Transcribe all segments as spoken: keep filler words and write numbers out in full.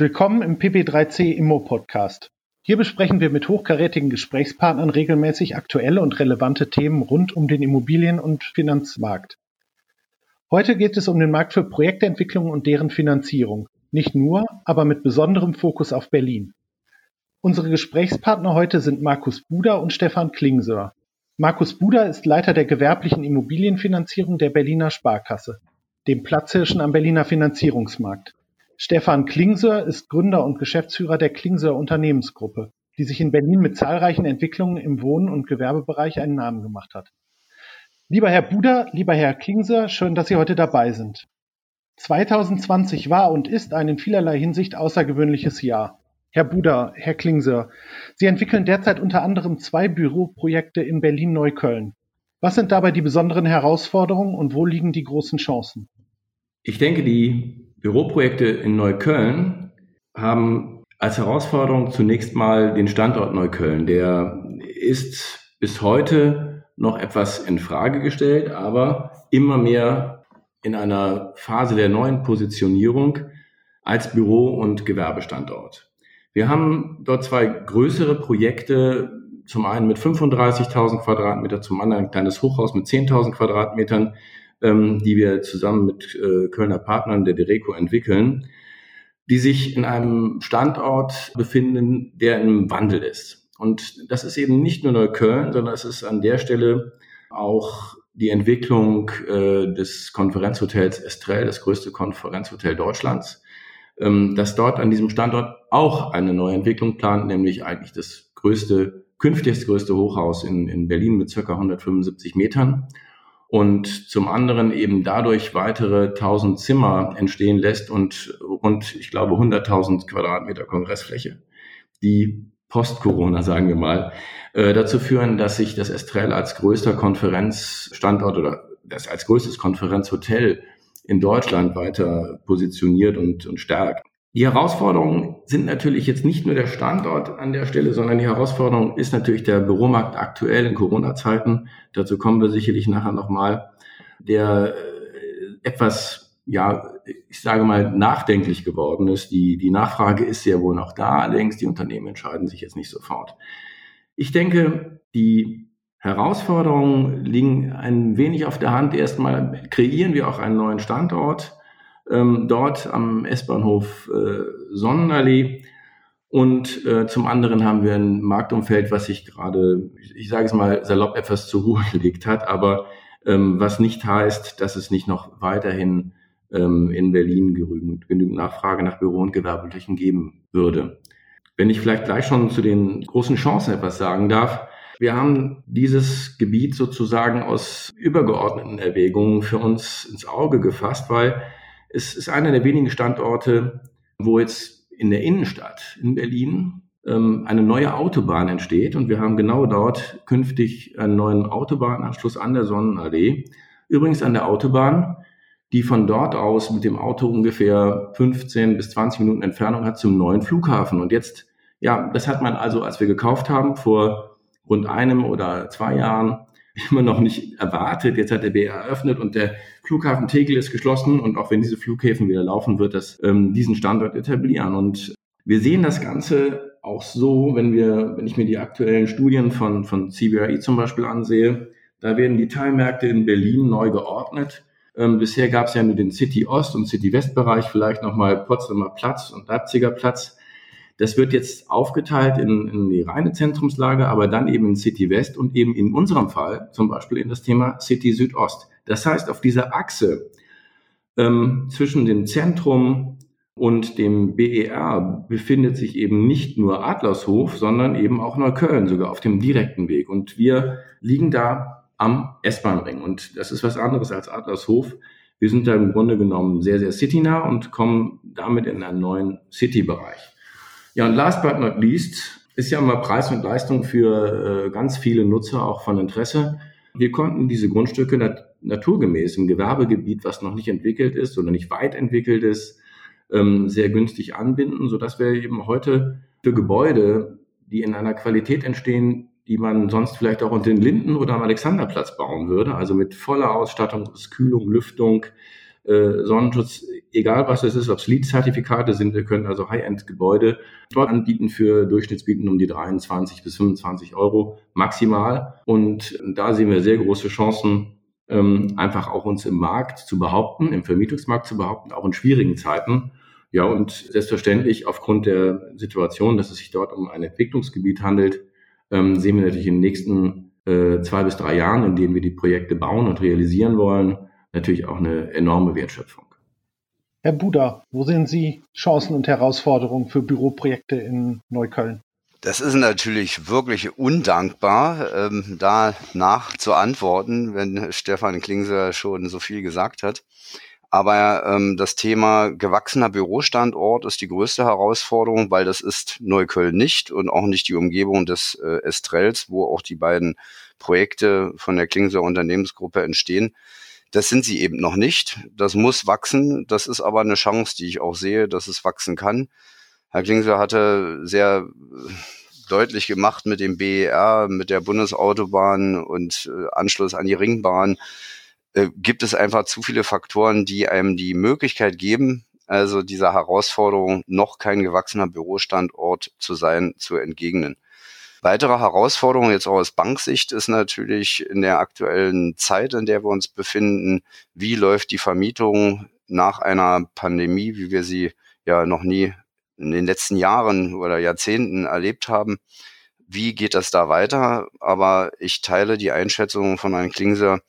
Willkommen im P P drei C Immo-Podcast. Hier besprechen wir mit hochkarätigen Gesprächspartnern regelmäßig aktuelle und relevante Themen rund um den Immobilien- und Finanzmarkt. Heute geht es um den Markt für Projektentwicklung und deren Finanzierung. Nicht nur, aber mit besonderem Fokus auf Berlin. Unsere Gesprächspartner heute sind Markus Buder und Stefan Klingsöhr. Markus Buder ist Leiter der gewerblichen Immobilienfinanzierung der Berliner Sparkasse, dem Platzhirschen am Berliner Finanzierungsmarkt. Stefan Klingsöhr ist Gründer und Geschäftsführer der Klingsöhr Unternehmensgruppe, die sich in Berlin mit zahlreichen Entwicklungen im Wohnen- und Gewerbebereich einen Namen gemacht hat. Lieber Herr Buder, lieber Herr Klingsöhr, schön, dass Sie heute dabei sind. zwanzig zwanzig war und ist ein in vielerlei Hinsicht außergewöhnliches Jahr. Herr Buder, Herr Klingsöhr, Sie entwickeln derzeit unter anderem zwei Büroprojekte in Berlin-Neukölln. Was sind dabei die besonderen Herausforderungen und wo liegen die großen Chancen? Ich denke, die Büroprojekte in Neukölln haben als Herausforderung zunächst mal den Standort Neukölln. Der ist bis heute noch etwas in Frage gestellt, aber immer mehr in einer Phase der neuen Positionierung als Büro- und Gewerbestandort. Wir haben dort zwei größere Projekte, zum einen mit fünfunddreißigtausend Quadratmeter, zum anderen ein kleines Hochhaus mit zehntausend Quadratmetern, die wir zusammen mit Kölner Partnern der Dereco entwickeln, die sich in einem Standort befinden, der im Wandel ist. Und das ist eben nicht nur Neukölln, sondern es ist an der Stelle auch die Entwicklung des Konferenzhotels Estrel, das größte Konferenzhotel Deutschlands, dass dort an diesem Standort auch eine neue Entwicklung plant, nämlich eigentlich das größte, künftig größte Hochhaus in, in Berlin mit ca. hundertfünfundsiebzig Metern. Und zum anderen eben dadurch weitere tausend Zimmer entstehen lässt und rund, ich glaube, hunderttausend Quadratmeter Kongressfläche, die post-Corona, sagen wir mal, äh, dazu führen, dass sich das Estrel als größter Konferenzstandort oder das als größtes Konferenzhotel in Deutschland weiter positioniert und, und stärkt. Die Herausforderungen sind natürlich jetzt nicht nur der Standort an der Stelle, sondern die Herausforderung ist natürlich der Büromarkt aktuell in Corona-Zeiten. Dazu kommen wir sicherlich nachher nochmal, der etwas, ja, ich sage mal, nachdenklich geworden ist. Die, die Nachfrage ist ja wohl noch da, allerdings die Unternehmen entscheiden sich jetzt nicht sofort. Ich denke, die Herausforderungen liegen ein wenig auf der Hand. Erstmal kreieren wir auch einen neuen Standort. Dort am S-Bahnhof äh, Sonnenallee. Und äh, zum anderen haben wir ein Marktumfeld, was sich gerade, ich sage es mal salopp, etwas zur Ruhe gelegt hat, aber ähm, was nicht heißt, dass es nicht noch weiterhin ähm, in Berlin genügend, genügend Nachfrage nach Büro- und Gewerbeflächen geben würde. Wenn ich vielleicht gleich schon zu den großen Chancen etwas sagen darf, wir haben dieses Gebiet sozusagen aus übergeordneten Erwägungen für uns ins Auge gefasst, weil es ist einer der wenigen Standorte, wo jetzt in der Innenstadt in Berlin ähm, eine neue Autobahn entsteht. Und wir haben genau dort künftig einen neuen Autobahnanschluss an der Sonnenallee. Übrigens an der Autobahn, die von dort aus mit dem Auto ungefähr fünfzehn bis zwanzig Minuten Entfernung hat zum neuen Flughafen. Und jetzt, ja, das hat man also, als wir gekauft haben, vor rund einem oder zwei Jahren, immer noch nicht erwartet. Jetzt hat der B E R eröffnet und der Flughafen Tegel ist geschlossen. Und auch wenn diese Flughäfen wieder laufen, wird das ähm, diesen Standort etablieren. Und wir sehen das Ganze auch so, wenn wir, wenn ich mir die aktuellen Studien von, von C B R I zum Beispiel ansehe, da werden die Teilmärkte in Berlin neu geordnet. Ähm, bisher gab es ja nur den City Ost und City West Bereich, vielleicht nochmal Potsdamer Platz und Leipziger Platz. Das wird jetzt aufgeteilt in, in die reine Zentrumslage, aber dann eben in City West und eben in unserem Fall zum Beispiel in das Thema City Südost. Das heißt, auf dieser Achse ähm, zwischen dem Zentrum und dem B E R befindet sich eben nicht nur Adlershof, sondern eben auch Neukölln, sogar auf dem direkten Weg. Und wir liegen da am S-Bahn-Ring und das ist was anderes als Adlershof. Wir sind da im Grunde genommen sehr, sehr citynah und kommen damit in einen neuen City-Bereich. Ja, und last but not least ist ja mal Preis und Leistung für äh, ganz viele Nutzer auch von Interesse. Wir konnten diese Grundstücke nat- naturgemäß im Gewerbegebiet, was noch nicht entwickelt ist oder nicht weit entwickelt ist, ähm, sehr günstig anbinden, sodass wir eben heute für Gebäude, die in einer Qualität entstehen, die man sonst vielleicht auch unter den Linden oder am Alexanderplatz bauen würde, also mit voller Ausstattung, Kühlung, Lüftung, äh, Sonnenschutz, egal was es ist, ob es LEED-Zertifikate sind, wir können also High-End-Gebäude dort anbieten für Durchschnittsmieten um die dreiundzwanzig bis fünfundzwanzig Euro maximal. Und da sehen wir sehr große Chancen, ähm, einfach auch uns im Markt zu behaupten, im Vermietungsmarkt zu behaupten, auch in schwierigen Zeiten. Ja, und selbstverständlich aufgrund der Situation, dass es sich dort um ein Entwicklungsgebiet handelt, ähm, sehen wir natürlich in den nächsten äh, zwei bis drei Jahren, in denen wir die Projekte bauen und realisieren wollen, natürlich auch eine enorme Wertschöpfung. Herr Buder, wo sehen Sie Chancen und Herausforderungen für Büroprojekte in Neukölln? Das ist natürlich wirklich undankbar, ähm, da nachzuantworten, wenn Stefan Klingsöhr schon so viel gesagt hat. Aber ähm, das Thema gewachsener Bürostandort ist die größte Herausforderung, weil das ist Neukölln nicht und auch nicht die Umgebung des äh, Estrels, wo auch die beiden Projekte von der Klingsöhr Unternehmensgruppe entstehen. Das sind sie eben noch nicht. Das muss wachsen. Das ist aber eine Chance, die ich auch sehe, dass es wachsen kann. Herr Klingsöhr hatte sehr deutlich gemacht mit dem B E R, mit der Bundesautobahn und äh, Anschluss an die Ringbahn, gibt es einfach zu viele Faktoren, die einem die Möglichkeit geben, also dieser Herausforderung, noch kein gewachsener Bürostandort zu sein, zu entgegnen. Weitere Herausforderung jetzt auch aus Banksicht ist natürlich in der aktuellen Zeit, in der wir uns befinden, wie läuft die Vermietung nach einer Pandemie, wie wir sie ja noch nie in den letzten Jahren oder Jahrzehnten erlebt haben. Wie geht das da weiter? Aber ich teile die Einschätzung von Herrn Klingsöhr,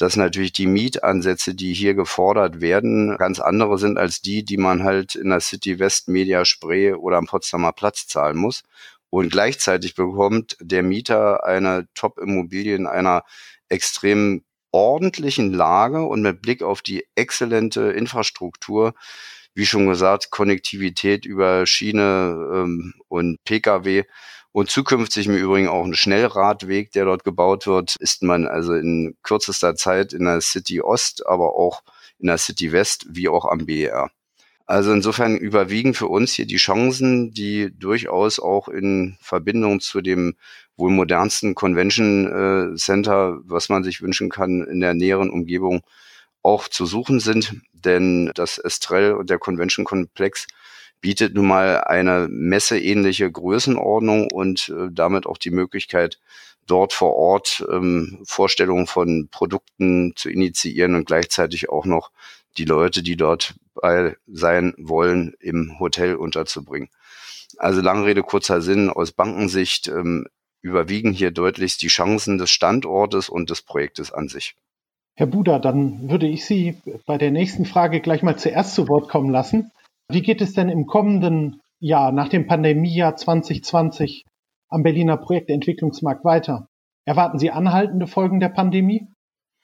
dass natürlich die Mietansätze, die hier gefordert werden, ganz andere sind als die, die man halt in der City West, Media Spree oder am Potsdamer Platz zahlen muss. Und gleichzeitig bekommt der Mieter eine Top-Immobilie in einer extrem ordentlichen Lage und mit Blick auf die exzellente Infrastruktur, wie schon gesagt, Konnektivität über Schiene ähm, und Pkw. Und zukünftig im Übrigen auch ein Schnellradweg, der dort gebaut wird, ist man also in kürzester Zeit in der City Ost, aber auch in der City West, wie auch am B E R. Also insofern überwiegen für uns hier die Chancen, die durchaus auch in Verbindung zu dem wohl modernsten Convention Center, was man sich wünschen kann, in der näheren Umgebung auch zu suchen sind. Denn das Estrel und der Convention-Komplex bietet nun mal eine messeähnliche Größenordnung und äh, damit auch die Möglichkeit, dort vor Ort ähm, Vorstellungen von Produkten zu initiieren und gleichzeitig auch noch die Leute, die dort bei sein wollen, im Hotel unterzubringen. Also lange Rede, kurzer Sinn, aus Bankensicht ähm, überwiegen hier deutlichst die Chancen des Standortes und des Projektes an sich. Herr Buder, dann würde ich Sie bei der nächsten Frage gleich mal zuerst zu Wort kommen lassen. Wie geht es denn im kommenden Jahr, nach dem Pandemiejahr zwanzig zwanzig, am Berliner Projektentwicklungsmarkt weiter? Erwarten Sie anhaltende Folgen der Pandemie?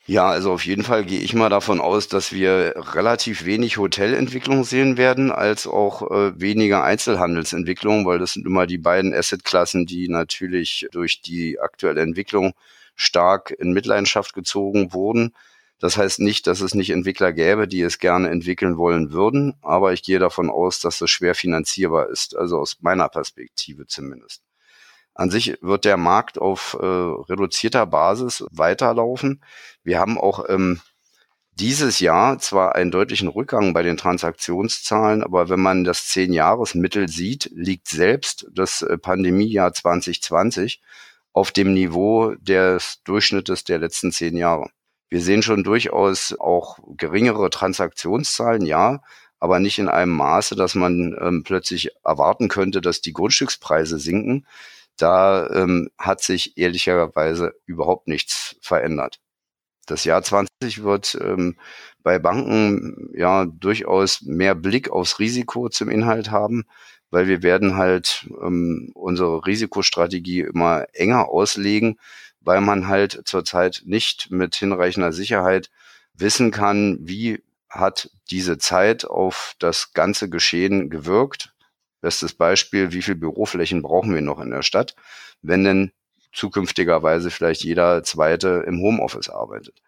Ja, also auf jeden Fall gehe ich mal davon aus, dass wir relativ wenig Hotelentwicklung sehen werden, als auch äh, weniger Einzelhandelsentwicklung, weil das sind immer die beiden Assetklassen, die natürlich durch die aktuelle Entwicklung stark in Mitleidenschaft gezogen wurden. Das heißt nicht, dass es nicht Entwickler gäbe, die es gerne entwickeln wollen würden, aber ich gehe davon aus, dass das schwer finanzierbar ist, also aus meiner Perspektive zumindest. An sich wird der Markt auf äh, reduzierter Basis weiterlaufen. Wir haben auch ähm, dieses Jahr zwar einen deutlichen Rückgang bei den Transaktionszahlen, aber wenn man das zehn-Jahres-Mittel sieht, liegt selbst das äh, Pandemiejahr zwanzig zwanzig auf dem Niveau des Durchschnittes der letzten zehn Jahre. Wir sehen schon durchaus auch geringere Transaktionszahlen, ja, aber nicht in einem Maße, dass man ähm, plötzlich erwarten könnte, dass die Grundstückspreise sinken. Da ähm, hat sich ehrlicherweise überhaupt nichts verändert. Das Jahr zwanzig wird ähm, bei Banken ja durchaus mehr Blick aufs Risiko zum Inhalt haben, weil wir werden halt ähm, unsere Risikostrategie immer enger auslegen, weil man halt zurzeit nicht mit hinreichender Sicherheit wissen kann, wie hat diese Zeit auf das ganze Geschehen gewirkt. Bestes Beispiel, wie viele Büroflächen brauchen wir noch in der Stadt, wenn denn zukünftigerweise vielleicht jeder Zweite im Homeoffice arbeitet.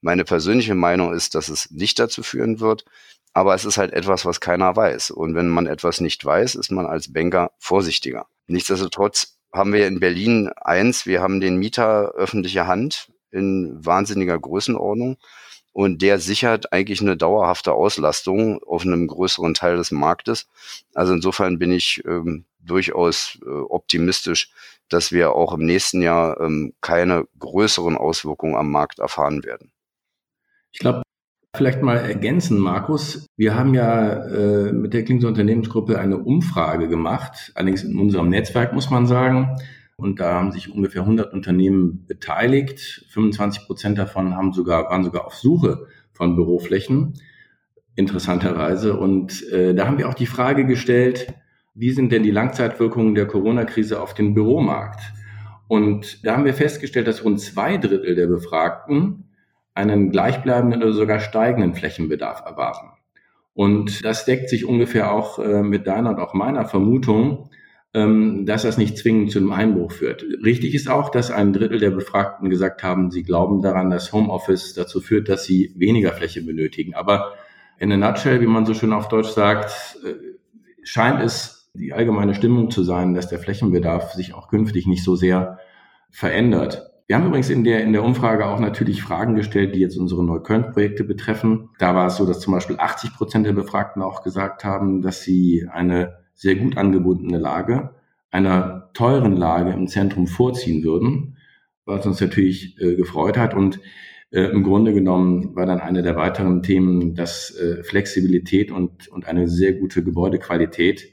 Meine persönliche Meinung ist, dass es nicht dazu führen wird, aber es ist halt etwas, was keiner weiß. Und wenn man etwas nicht weiß, ist man als Banker vorsichtiger. Nichtsdestotrotz haben wir in Berlin eins, wir haben den Mieter öffentliche Hand in wahnsinniger Größenordnung Und der sichert eigentlich eine dauerhafte Auslastung auf einem größeren Teil des Marktes. Also insofern bin ich ähm, durchaus äh, optimistisch, dass wir auch im nächsten Jahr ähm, keine größeren Auswirkungen am Markt erfahren werden. Ich glaube, vielleicht mal ergänzen, Markus. Wir haben ja äh, mit der Klingsöhr Unternehmensgruppe eine Umfrage gemacht, allerdings in unserem Netzwerk, muss man sagen. Und da haben sich ungefähr hundert Unternehmen beteiligt. fünfundzwanzig Prozent davon haben sogar, waren sogar auf Suche von Büroflächen, interessanterweise. Und äh, da haben wir auch die Frage gestellt, wie sind denn die Langzeitwirkungen der Corona-Krise auf den Büromarkt? Und da haben wir festgestellt, dass rund zwei Drittel der Befragten einen gleichbleibenden oder sogar steigenden Flächenbedarf erwarten. Und das deckt sich ungefähr auch äh, mit deiner und auch meiner Vermutung, dass das nicht zwingend zu einem Einbruch führt. Richtig ist auch, dass ein Drittel der Befragten gesagt haben, sie glauben daran, dass Homeoffice dazu führt, dass sie weniger Fläche benötigen. Aber in a nutshell, wie man so schön auf Deutsch sagt, scheint es die allgemeine Stimmung zu sein, dass der Flächenbedarf sich auch künftig nicht so sehr verändert. Wir haben übrigens in der, in der Umfrage auch natürlich Fragen gestellt, die jetzt unsere Neukölln-Projekte betreffen. Da war es so, dass zum Beispiel achtzig Prozent der Befragten auch gesagt haben, dass sie eine sehr gut angebundene Lage, einer teuren Lage im Zentrum vorziehen würden, was uns natürlich äh, gefreut hat. Und äh, im Grunde genommen war dann eine der weiteren Themen, dass äh, Flexibilität und, und eine sehr gute Gebäudequalität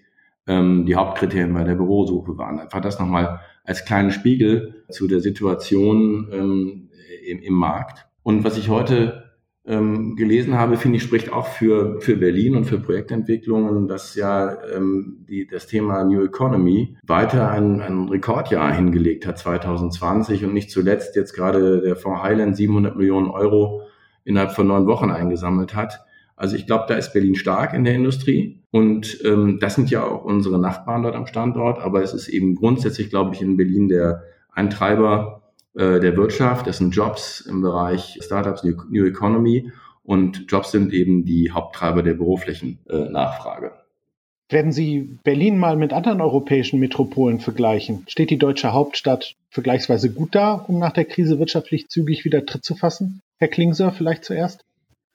ähm, die Hauptkriterien bei der Bürosuche waren. Einfach das nochmal als kleinen Spiegel zu der Situation ähm, im, im Markt. Und was ich heute gelesen habe, finde ich, spricht auch für für Berlin und für Projektentwicklungen, dass ja ähm, die das Thema New Economy weiter ein, ein Rekordjahr hingelegt hat zwanzig zwanzig und nicht zuletzt jetzt gerade der Fonds Highland siebenhundert Millionen Euro innerhalb von neun Wochen eingesammelt hat. Also ich glaube, da ist Berlin stark in der Industrie und ähm, das sind ja auch unsere Nachbarn dort am Standort, aber es ist eben grundsätzlich, glaube ich, in Berlin der Antreiber der Wirtschaft, das sind Jobs im Bereich Startups, New Economy und Jobs sind eben die Haupttreiber der Büroflächennachfrage. Werden Sie Berlin mal mit anderen europäischen Metropolen vergleichen? Steht die deutsche Hauptstadt vergleichsweise gut da, um nach der Krise wirtschaftlich zügig wieder Tritt zu fassen? Herr Klingsöhr, vielleicht zuerst?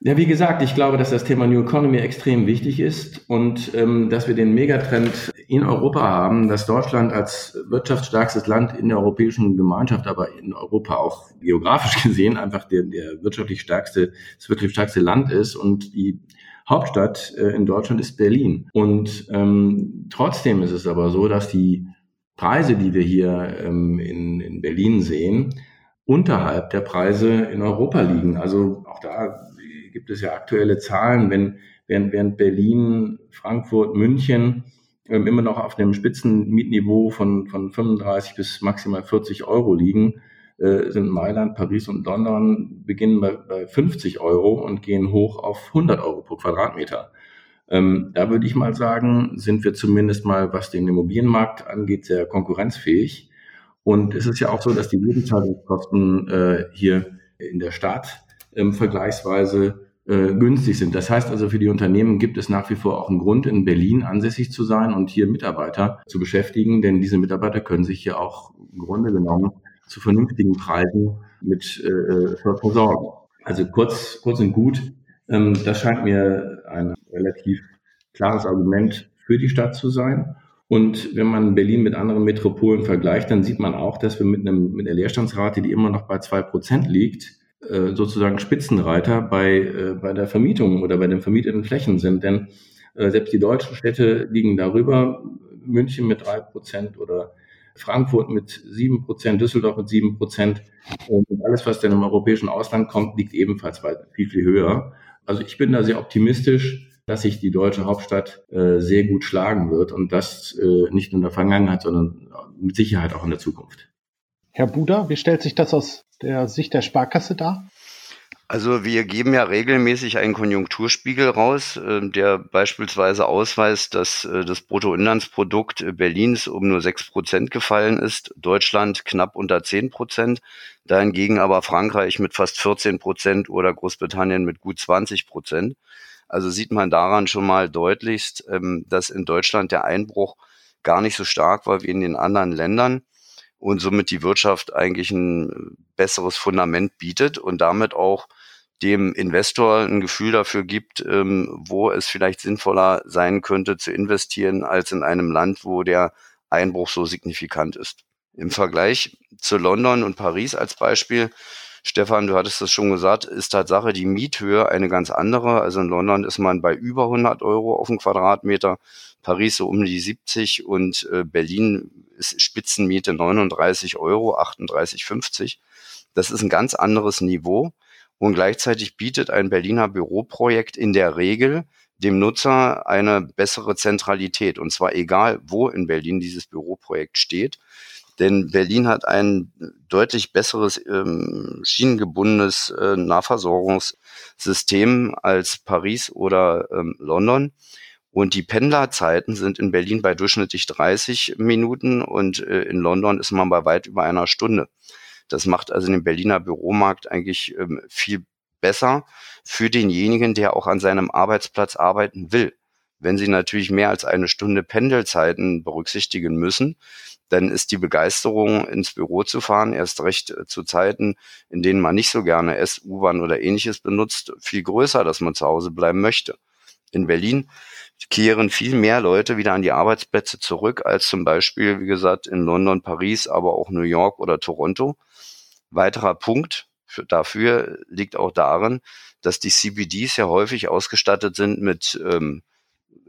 Ja, wie gesagt, ich glaube, dass das Thema New Economy extrem wichtig ist und ähm, dass wir den Megatrend in Europa haben, dass Deutschland als wirtschaftsstärkstes Land in der europäischen Gemeinschaft, aber in Europa auch geografisch gesehen einfach der, der wirtschaftlich stärkste, das wirtschaftlich stärkste Land ist und die Hauptstadt äh, in Deutschland ist Berlin. Und ähm, trotzdem ist es aber so, dass die Preise, die wir hier ähm, in, in Berlin sehen, unterhalb der Preise in Europa liegen. Also auch da gibt es ja aktuelle Zahlen, wenn während, während Berlin, Frankfurt, München ähm, immer noch auf einem Spitzenmietniveau von, von fünfunddreißig bis maximal vierzig Euro liegen, äh, sind Mailand, Paris und London beginnen bei, bei fünfzig Euro und gehen hoch auf hundert Euro pro Quadratmeter. Ähm, da würde ich mal sagen, sind wir zumindest mal, was den Immobilienmarkt angeht, sehr konkurrenzfähig. Und es ist ja auch so, dass die Lebenshaltungskosten äh, hier in der Stadt ähm, vergleichsweise Äh, günstig sind. Das heißt also, für die Unternehmen gibt es nach wie vor auch einen Grund, in Berlin ansässig zu sein und hier Mitarbeiter zu beschäftigen, denn diese Mitarbeiter können sich hier auch im Grunde genommen zu vernünftigen Preisen mit äh, versorgen. Also kurz, kurz und gut, ähm, das scheint mir ein relativ klares Argument für die Stadt zu sein. Und wenn man Berlin mit anderen Metropolen vergleicht, dann sieht man auch, dass wir mit einem mit einer Leerstandsrate, die immer noch bei zwei Prozent liegt, sozusagen Spitzenreiter bei, bei der Vermietung oder bei den vermieteten Flächen sind. Denn äh, selbst die deutschen Städte liegen darüber. München mit drei Prozent oder Frankfurt mit sieben Prozent, Düsseldorf mit sieben Prozent. Und alles, was dann im europäischen Ausland kommt, liegt ebenfalls viel, viel höher. Also ich bin da sehr optimistisch, dass sich die deutsche Hauptstadt äh, sehr gut schlagen wird. Und das äh, nicht nur in der Vergangenheit, sondern mit Sicherheit auch in der Zukunft. Herr Buder, wie stellt sich das aus der Sicht der Sparkasse dar? Also wir geben ja regelmäßig einen Konjunkturspiegel raus, der beispielsweise ausweist, dass das Bruttoinlandsprodukt Berlins um nur sechs Prozent gefallen ist, Deutschland knapp unter zehn Prozent, dahingegen aber Frankreich mit fast vierzehn Prozent oder Großbritannien mit gut zwanzig Prozent. Also sieht man daran schon mal deutlichst, dass in Deutschland der Einbruch gar nicht so stark war wie in den anderen Ländern. Und somit die Wirtschaft eigentlich ein besseres Fundament bietet und damit auch dem Investor ein Gefühl dafür gibt, ähm, wo es vielleicht sinnvoller sein könnte zu investieren, als in einem Land, wo der Einbruch so signifikant ist. Im Vergleich zu London und Paris als Beispiel, Stefan, du hattest das schon gesagt, ist Tatsache die Miethöhe eine ganz andere. Also in London ist man bei über hundert Euro auf den Quadratmeter, Paris so um die siebzig und äh, Berlin ist Spitzenmiete neununddreißig Euro, achtunddreißig Euro fünfzig. Das ist ein ganz anderes Niveau und gleichzeitig bietet ein Berliner Büroprojekt in der Regel dem Nutzer eine bessere Zentralität, und zwar egal, wo in Berlin dieses Büroprojekt steht. Denn Berlin hat ein deutlich besseres ähm, schienengebundenes äh, Nahversorgungssystem als Paris oder ähm, London. Und die Pendlerzeiten sind in Berlin bei durchschnittlich dreißig Minuten und äh, in London ist man bei weit über einer Stunde. Das macht also den Berliner Büromarkt eigentlich ähm, viel besser für denjenigen, der auch an seinem Arbeitsplatz arbeiten will. Wenn Sie natürlich mehr als eine Stunde Pendelzeiten berücksichtigen müssen, dann ist die Begeisterung, ins Büro zu fahren, erst recht zu Zeiten, in denen man nicht so gerne S, U-Bahn oder ähnliches benutzt, viel größer, dass man zu Hause bleiben möchte. In Berlin kehren viel mehr Leute wieder an die Arbeitsplätze zurück als zum Beispiel, wie gesagt, in London, Paris, aber auch New York oder Toronto. Weiterer Punkt dafür liegt auch darin, dass die C B Ds ja häufig ausgestattet sind mit ähm,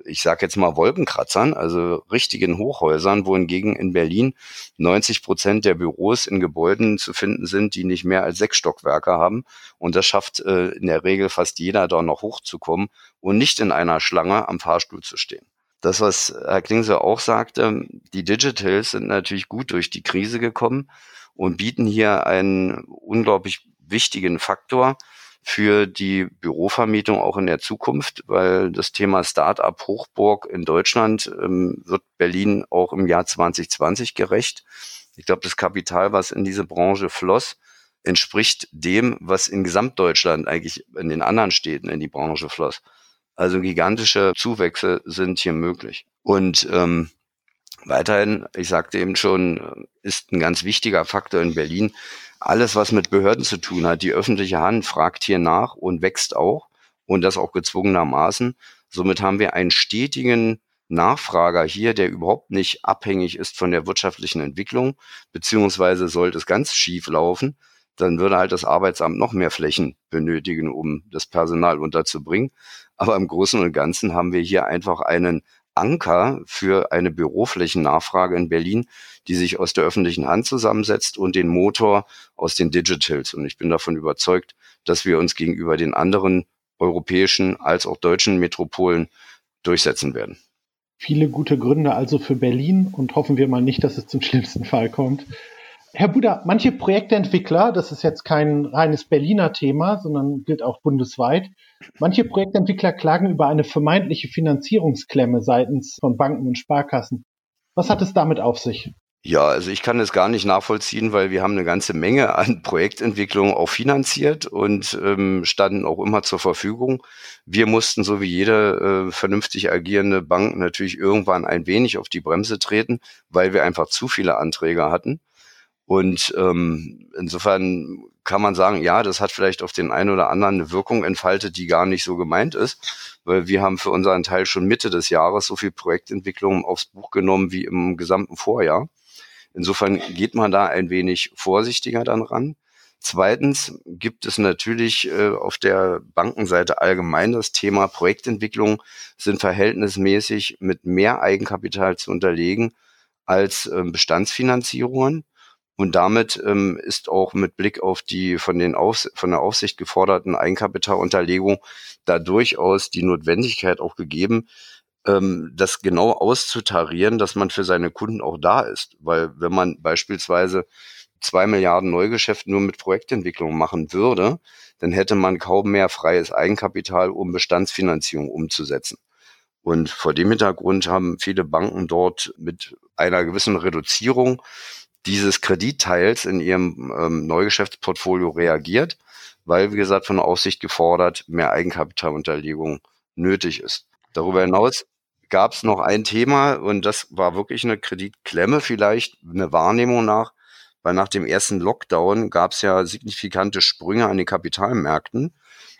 ich sage jetzt mal Wolkenkratzern, also richtigen Hochhäusern, wohingegen in Berlin neunzig Prozent der Büros in Gebäuden zu finden sind, die nicht mehr als sechs Stockwerke haben. Und das schafft äh, in der Regel fast jeder, da noch hochzukommen und nicht in einer Schlange am Fahrstuhl zu stehen. Das, was Herr Klingsöhr auch sagte, die Digitals sind natürlich gut durch die Krise gekommen und bieten hier einen unglaublich wichtigen Faktor für die Bürovermietung auch in der Zukunft, weil das Thema Start-up-Hochburg in Deutschland ähm, wird Berlin auch im Jahr zwanzig zwanzig gerecht. Ich glaube, das Kapital, was in diese Branche floss, entspricht dem, was in Gesamtdeutschland eigentlich in den anderen Städten in die Branche floss. Also gigantische Zuwächse sind hier möglich. Und ähm, weiterhin, ich sagte eben schon, ist ein ganz wichtiger Faktor in Berlin, alles, was mit Behörden zu tun hat, die öffentliche Hand fragt hier nach und wächst auch und das auch gezwungenermaßen. Somit haben wir einen stetigen Nachfrager hier, der überhaupt nicht abhängig ist von der wirtschaftlichen Entwicklung, beziehungsweise sollte es ganz schief laufen, dann würde halt das Arbeitsamt noch mehr Flächen benötigen, um das Personal unterzubringen. Aber im Großen und Ganzen haben wir hier einfach einen Anker für eine Büroflächennachfrage in Berlin, die sich aus der öffentlichen Hand zusammensetzt und den Motor aus den Digitals. Und ich bin davon überzeugt, dass wir uns gegenüber den anderen europäischen als auch deutschen Metropolen durchsetzen werden. Viele gute Gründe also für Berlin und hoffen wir mal nicht, dass es zum schlimmsten Fall kommt. Herr Buder, manche Projektentwickler, das ist jetzt kein reines Berliner Thema, sondern gilt auch bundesweit, manche Projektentwickler klagen über eine vermeintliche Finanzierungsklemme seitens von Banken und Sparkassen. Was hat es damit auf sich? Ja, also ich kann es gar nicht nachvollziehen, weil wir haben eine ganze Menge an Projektentwicklung auch finanziert und ähm, standen auch immer zur Verfügung. Wir mussten, so wie jede äh, vernünftig agierende Bank, natürlich irgendwann ein wenig auf die Bremse treten, weil wir einfach zu viele Anträge hatten. Und ähm, insofern kann man sagen, ja, das hat vielleicht auf den einen oder anderen eine Wirkung entfaltet, die gar nicht so gemeint ist, weil wir haben für unseren Teil schon Mitte des Jahres so viel Projektentwicklung aufs Buch genommen wie im gesamten Vorjahr. Insofern geht man da ein wenig vorsichtiger dann ran. Zweitens gibt es natürlich äh, auf der Bankenseite allgemein das Thema Projektentwicklung sind verhältnismäßig mit mehr Eigenkapital zu unterlegen als äh, Bestandsfinanzierungen. Und damit ähm, ist auch mit Blick auf die von den Aufs- von der Aufsicht geforderten Eigenkapitalunterlegung da durchaus die Notwendigkeit auch gegeben, ähm, das genau auszutarieren, dass man für seine Kunden auch da ist. Weil wenn man beispielsweise zwei Milliarden Neugeschäft nur mit Projektentwicklung machen würde, dann hätte man kaum mehr freies Eigenkapital, um Bestandsfinanzierung umzusetzen. Und vor dem Hintergrund haben viele Banken dort mit einer gewissen Reduzierung dieses Kreditteils in ihrem ähm, Neugeschäftsportfolio reagiert, weil, wie gesagt, von der Aufsicht gefordert, mehr Eigenkapitalunterlegung nötig ist. Darüber hinaus gab es noch ein Thema und das war wirklich eine Kreditklemme vielleicht, eine Wahrnehmung nach, weil nach dem ersten Lockdown gab es ja signifikante Sprünge an den Kapitalmärkten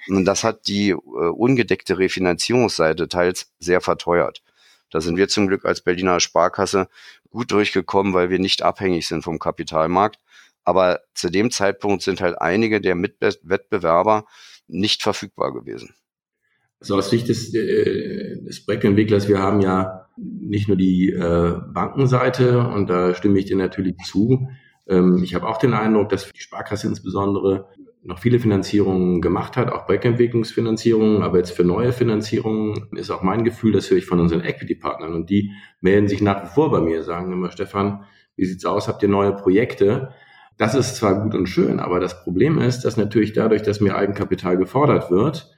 Und das hat die äh, ungedeckte Refinanzierungsseite teils sehr verteuert. Da sind wir zum Glück als Berliner Sparkasse gut durchgekommen, weil wir nicht abhängig sind vom Kapitalmarkt. Aber zu dem Zeitpunkt sind halt einige der Mitwettbewerber nicht verfügbar gewesen. Also aus Sicht des, äh, des Projektentwicklers, wir haben ja nicht nur die äh, Bankenseite, und da stimme ich dir natürlich zu. Ähm, ich habe auch den Eindruck, dass die Sparkasse insbesondere noch viele Finanzierungen gemacht hat, auch Projektentwicklungsfinanzierungen, aber jetzt für neue Finanzierungen ist auch mein Gefühl, das höre ich von unseren Equity-Partnern, und die melden sich nach wie vor bei mir, sagen immer, Stefan, wie sieht's aus, habt ihr neue Projekte? Das ist zwar gut und schön, aber das Problem ist, dass natürlich dadurch, dass mehr Eigenkapital gefordert wird,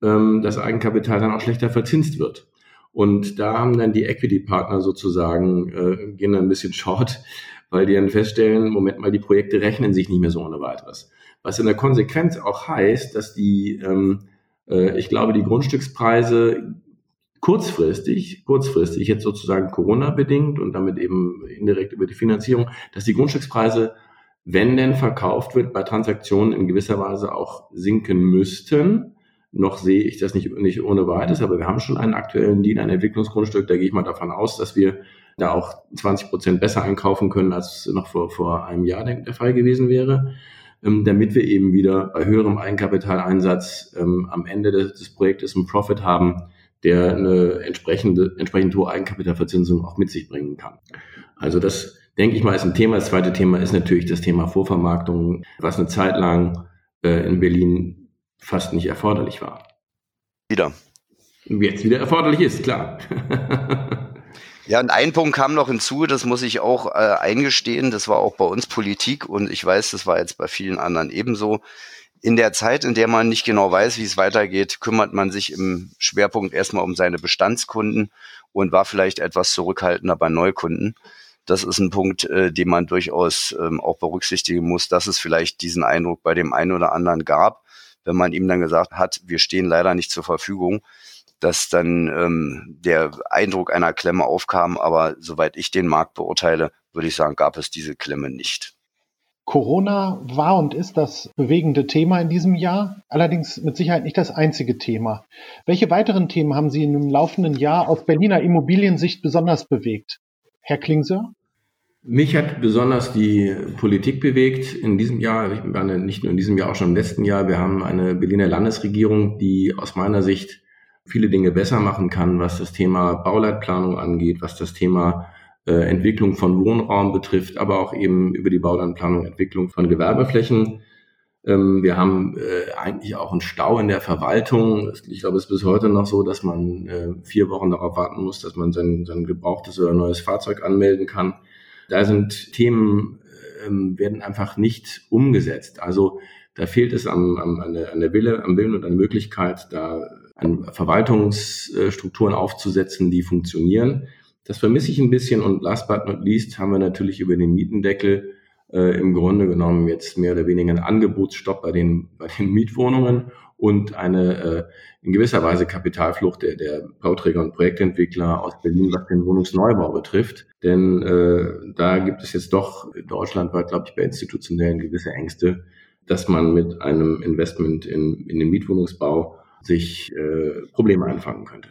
das Eigenkapital dann auch schlechter verzinst wird. Und da haben dann die Equity-Partner sozusagen, gehen dann ein bisschen short, weil die dann feststellen, Moment mal, die Projekte rechnen sich nicht mehr so ohne weiteres. Was in der Konsequenz auch heißt, dass die, ich glaube, die Grundstückspreise kurzfristig, kurzfristig jetzt sozusagen Corona-bedingt und damit eben indirekt über die Finanzierung, dass die Grundstückspreise, wenn denn verkauft wird, bei Transaktionen in gewisser Weise auch sinken müssten. Noch sehe ich das nicht, nicht ohne weiteres, aber wir haben schon einen aktuellen Deal, ein Entwicklungsgrundstück, da gehe ich mal davon aus, dass wir da auch zwanzig Prozent besser einkaufen können, als noch vor, vor einem Jahr der Fall gewesen wäre, damit wir eben wieder bei höherem Eigenkapitaleinsatz am Ende des, des Projektes einen Profit haben, der eine entsprechende, entsprechend hohe Eigenkapitalverzinsung auch mit sich bringen kann. Also das, denke ich mal, ist ein Thema. Das zweite Thema ist natürlich das Thema Vorvermarktung, was eine Zeit lang äh, in Berlin fast nicht erforderlich war. Wieder. Jetzt wieder erforderlich ist, klar. Ja, und ein Punkt kam noch hinzu, das muss ich auch äh, eingestehen, das war auch bei uns Politik, und ich weiß, das war jetzt bei vielen anderen ebenso. In der Zeit, in der man nicht genau weiß, wie es weitergeht, kümmert man sich im Schwerpunkt erstmal um seine Bestandskunden und war vielleicht etwas zurückhaltender bei Neukunden. Das ist ein Punkt, äh, den man durchaus ähm, auch berücksichtigen muss, dass es vielleicht diesen Eindruck bei dem einen oder anderen gab, wenn man ihm dann gesagt hat, wir stehen leider nicht zur Verfügung, dass dann ähm, der Eindruck einer Klemme aufkam. Aber soweit ich den Markt beurteile, würde ich sagen, gab es diese Klemme nicht. Corona war und ist das bewegende Thema in diesem Jahr, allerdings mit Sicherheit nicht das einzige Thema. Welche weiteren Themen haben Sie im laufenden Jahr aus Berliner Immobiliensicht besonders bewegt? Herr Klingsöhr? Mich hat besonders die Politik bewegt in diesem Jahr, ich meine, nicht nur in diesem Jahr, auch schon im letzten Jahr. Wir haben eine Berliner Landesregierung, die aus meiner Sicht viele Dinge besser machen kann, was das Thema Bauleitplanung angeht, was das Thema äh, Entwicklung von Wohnraum betrifft, aber auch eben über die Bauleitplanung Entwicklung von Gewerbeflächen. Ähm, wir haben äh, eigentlich auch einen Stau in der Verwaltung. Ich glaube, es ist bis heute noch so, dass man äh, vier Wochen darauf warten muss, dass man sein, sein gebrauchtes oder neues Fahrzeug anmelden kann. Da sind Themen, ähm, werden einfach nicht umgesetzt. Also da fehlt es am, am, an der, an der Wille, am Willen und an der Möglichkeit, da an Verwaltungsstrukturen aufzusetzen, die funktionieren. Das vermisse ich ein bisschen. Und last but not least haben wir natürlich über den Mietendeckel Äh, im Grunde genommen jetzt mehr oder weniger ein Angebotsstopp bei den, bei den Mietwohnungen und eine äh, in gewisser Weise Kapitalflucht der, der Bauträger und Projektentwickler aus Berlin, was den Wohnungsneubau betrifft. Denn äh, da gibt es jetzt doch deutschlandweit, glaube ich, bei institutionellen gewisse Ängste, dass man mit einem Investment in, in den Mietwohnungsbau sich äh, Probleme einfangen könnte.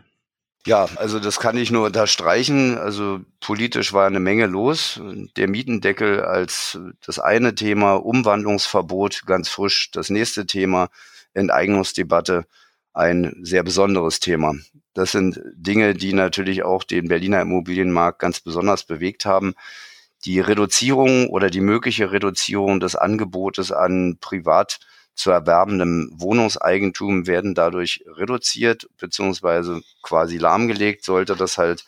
Ja, also das kann ich nur unterstreichen. Also politisch war eine Menge los. Der Mietendeckel als das eine Thema, Umwandlungsverbot ganz frisch das nächste Thema, Enteignungsdebatte ein sehr besonderes Thema. Das sind Dinge, die natürlich auch den Berliner Immobilienmarkt ganz besonders bewegt haben. Die Reduzierung oder die mögliche Reduzierung des Angebotes an privat zu erwerbendem Wohnungseigentum werden dadurch reduziert bzw. quasi lahmgelegt, sollte das halt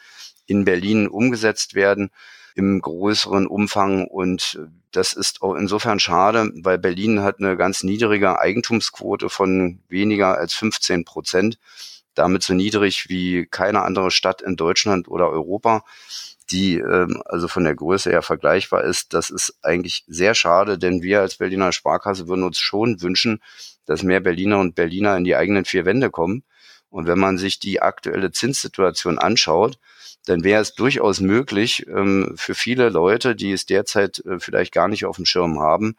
in Berlin umgesetzt werden im größeren Umfang. Und das ist auch insofern schade, weil Berlin hat eine ganz niedrige Eigentumsquote von weniger als fünfzehn Prozent, damit so niedrig wie keine andere Stadt in Deutschland oder Europa, die äh, also von der Größe her vergleichbar ist. Das ist eigentlich sehr schade, denn wir als Berliner Sparkasse würden uns schon wünschen, dass mehr Berliner und Berliner in die eigenen vier Wände kommen. Und wenn man sich die aktuelle Zinssituation anschaut, dann wäre es durchaus möglich, ähm, für viele Leute, die es derzeit äh, vielleicht gar nicht auf dem Schirm haben,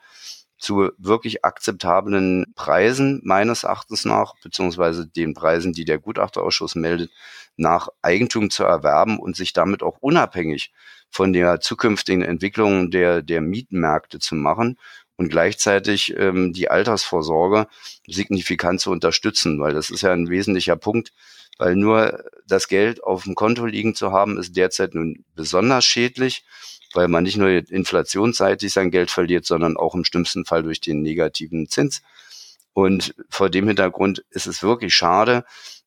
zu wirklich akzeptablen Preisen meines Erachtens nach, beziehungsweise den Preisen, die der Gutachterausschuss meldet, nach Eigentum zu erwerben und sich damit auch unabhängig von der zukünftigen Entwicklung der, der Mietmärkte zu machen und gleichzeitig ähm, die Altersvorsorge signifikant zu unterstützen, weil das ist ja ein wesentlicher Punkt, weil nur das Geld auf dem Konto liegen zu haben, ist derzeit nun besonders schädlich, weil man nicht nur inflationsseitig sein Geld verliert, sondern auch im schlimmsten Fall durch den negativen Zins. Und vor dem Hintergrund ist es wirklich schade,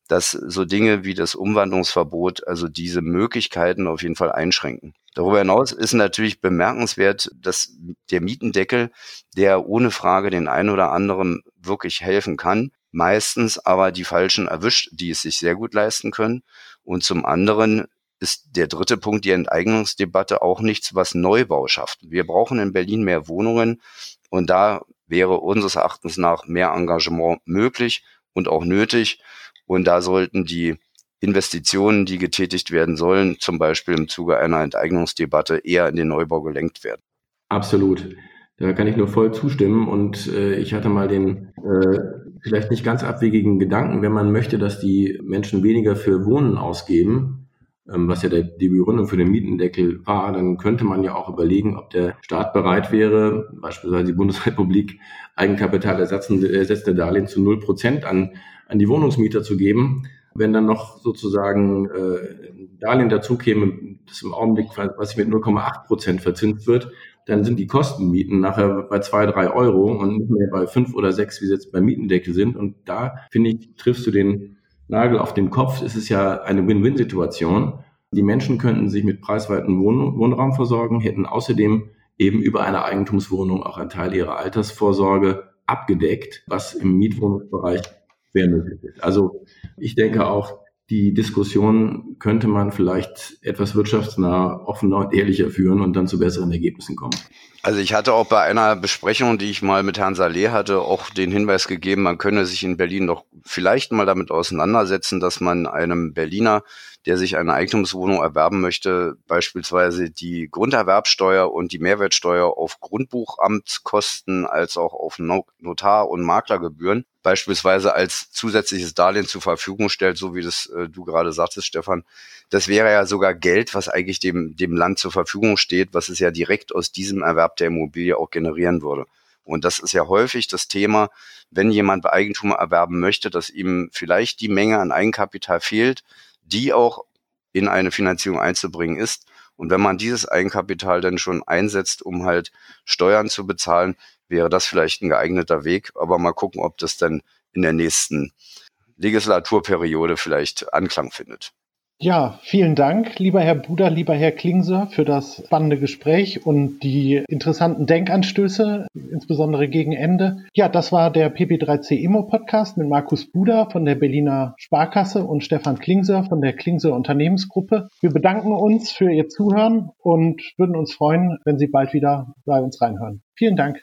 dass so Dinge wie das Umwandlungsverbot, also diese Möglichkeiten auf jeden Fall einschränken. Darüber hinaus ist natürlich bemerkenswert, dass der Mietendeckel, der ohne Frage den einen oder anderen wirklich helfen kann, meistens aber die Falschen erwischt, die es sich sehr gut leisten können. Und zum anderen ist der dritte Punkt, die Enteignungsdebatte, auch nichts, was Neubau schafft. Wir brauchen in Berlin mehr Wohnungen und da wäre unseres Erachtens nach mehr Engagement möglich und auch nötig. Und da sollten die Investitionen, die getätigt werden sollen, zum Beispiel im Zuge einer Enteignungsdebatte, eher in den Neubau gelenkt werden. Absolut. Da kann ich nur voll zustimmen. Und äh, ich hatte mal den äh, vielleicht nicht ganz abwegigen Gedanken, wenn man möchte, dass die Menschen weniger für Wohnen ausgeben, ähm, was ja der, die Begründung für den Mietendeckel war, dann könnte man ja auch überlegen, ob der Staat bereit wäre, beispielsweise die Bundesrepublik, Eigenkapitalersetzende Darlehen zu null Prozent an an die Wohnungsmieter zu geben, wenn dann noch sozusagen äh, Darlehen dazu käme, das im Augenblick, was ich mit null Komma acht Prozent verzinst wird, dann sind die Kostenmieten nachher bei zwei, drei Euro und nicht mehr bei fünf oder sechs, wie sie jetzt beim Mietendeckel sind. Und da, finde ich, triffst du den Nagel auf den Kopf. Es ist ja eine Win-Win-Situation. Die Menschen könnten sich mit preiswertem Wohn- Wohnraum versorgen, hätten außerdem eben über eine Eigentumswohnung auch einen Teil ihrer Altersvorsorge abgedeckt, was im Mietwohnungsbereich wäre möglich ist. Also ich denke auch, die Diskussion könnte man vielleicht etwas wirtschaftsnah, offener und ehrlicher führen und dann zu besseren Ergebnissen kommen. Also ich hatte auch bei einer Besprechung, die ich mal mit Herrn Saleh hatte, auch den Hinweis gegeben, man könne sich in Berlin doch vielleicht mal damit auseinandersetzen, dass man einem Berliner, der sich eine Eigentumswohnung erwerben möchte, beispielsweise die Grunderwerbsteuer und die Mehrwertsteuer auf Grundbuchamtskosten als auch auf Notar- und Maklergebühren beispielsweise als zusätzliches Darlehen zur Verfügung stellt, so wie das äh, du gerade sagtest, Stefan. Das wäre ja sogar Geld, was eigentlich dem, dem Land zur Verfügung steht, was es ja direkt aus diesem Erwerb der Immobilie auch generieren würde. Und das ist ja häufig das Thema, wenn jemand Eigentum erwerben möchte, dass ihm vielleicht die Menge an Eigenkapital fehlt, die auch in eine Finanzierung einzubringen ist. Und wenn man dieses Eigenkapital dann schon einsetzt, um halt Steuern zu bezahlen, wäre das vielleicht ein geeigneter Weg. Aber mal gucken, ob das dann in der nächsten Legislaturperiode vielleicht Anklang findet. Ja, vielen Dank, lieber Herr Buder, lieber Herr Klingsöhr, für das spannende Gespräch und die interessanten Denkanstöße, insbesondere gegen Ende. Ja, das war der P P drei C Immo-Podcast mit Markus Buder von der Berliner Sparkasse und Stefan Klingsöhr von der Klingsöhr Unternehmensgruppe. Wir bedanken uns für Ihr Zuhören und würden uns freuen, wenn Sie bald wieder bei uns reinhören. Vielen Dank.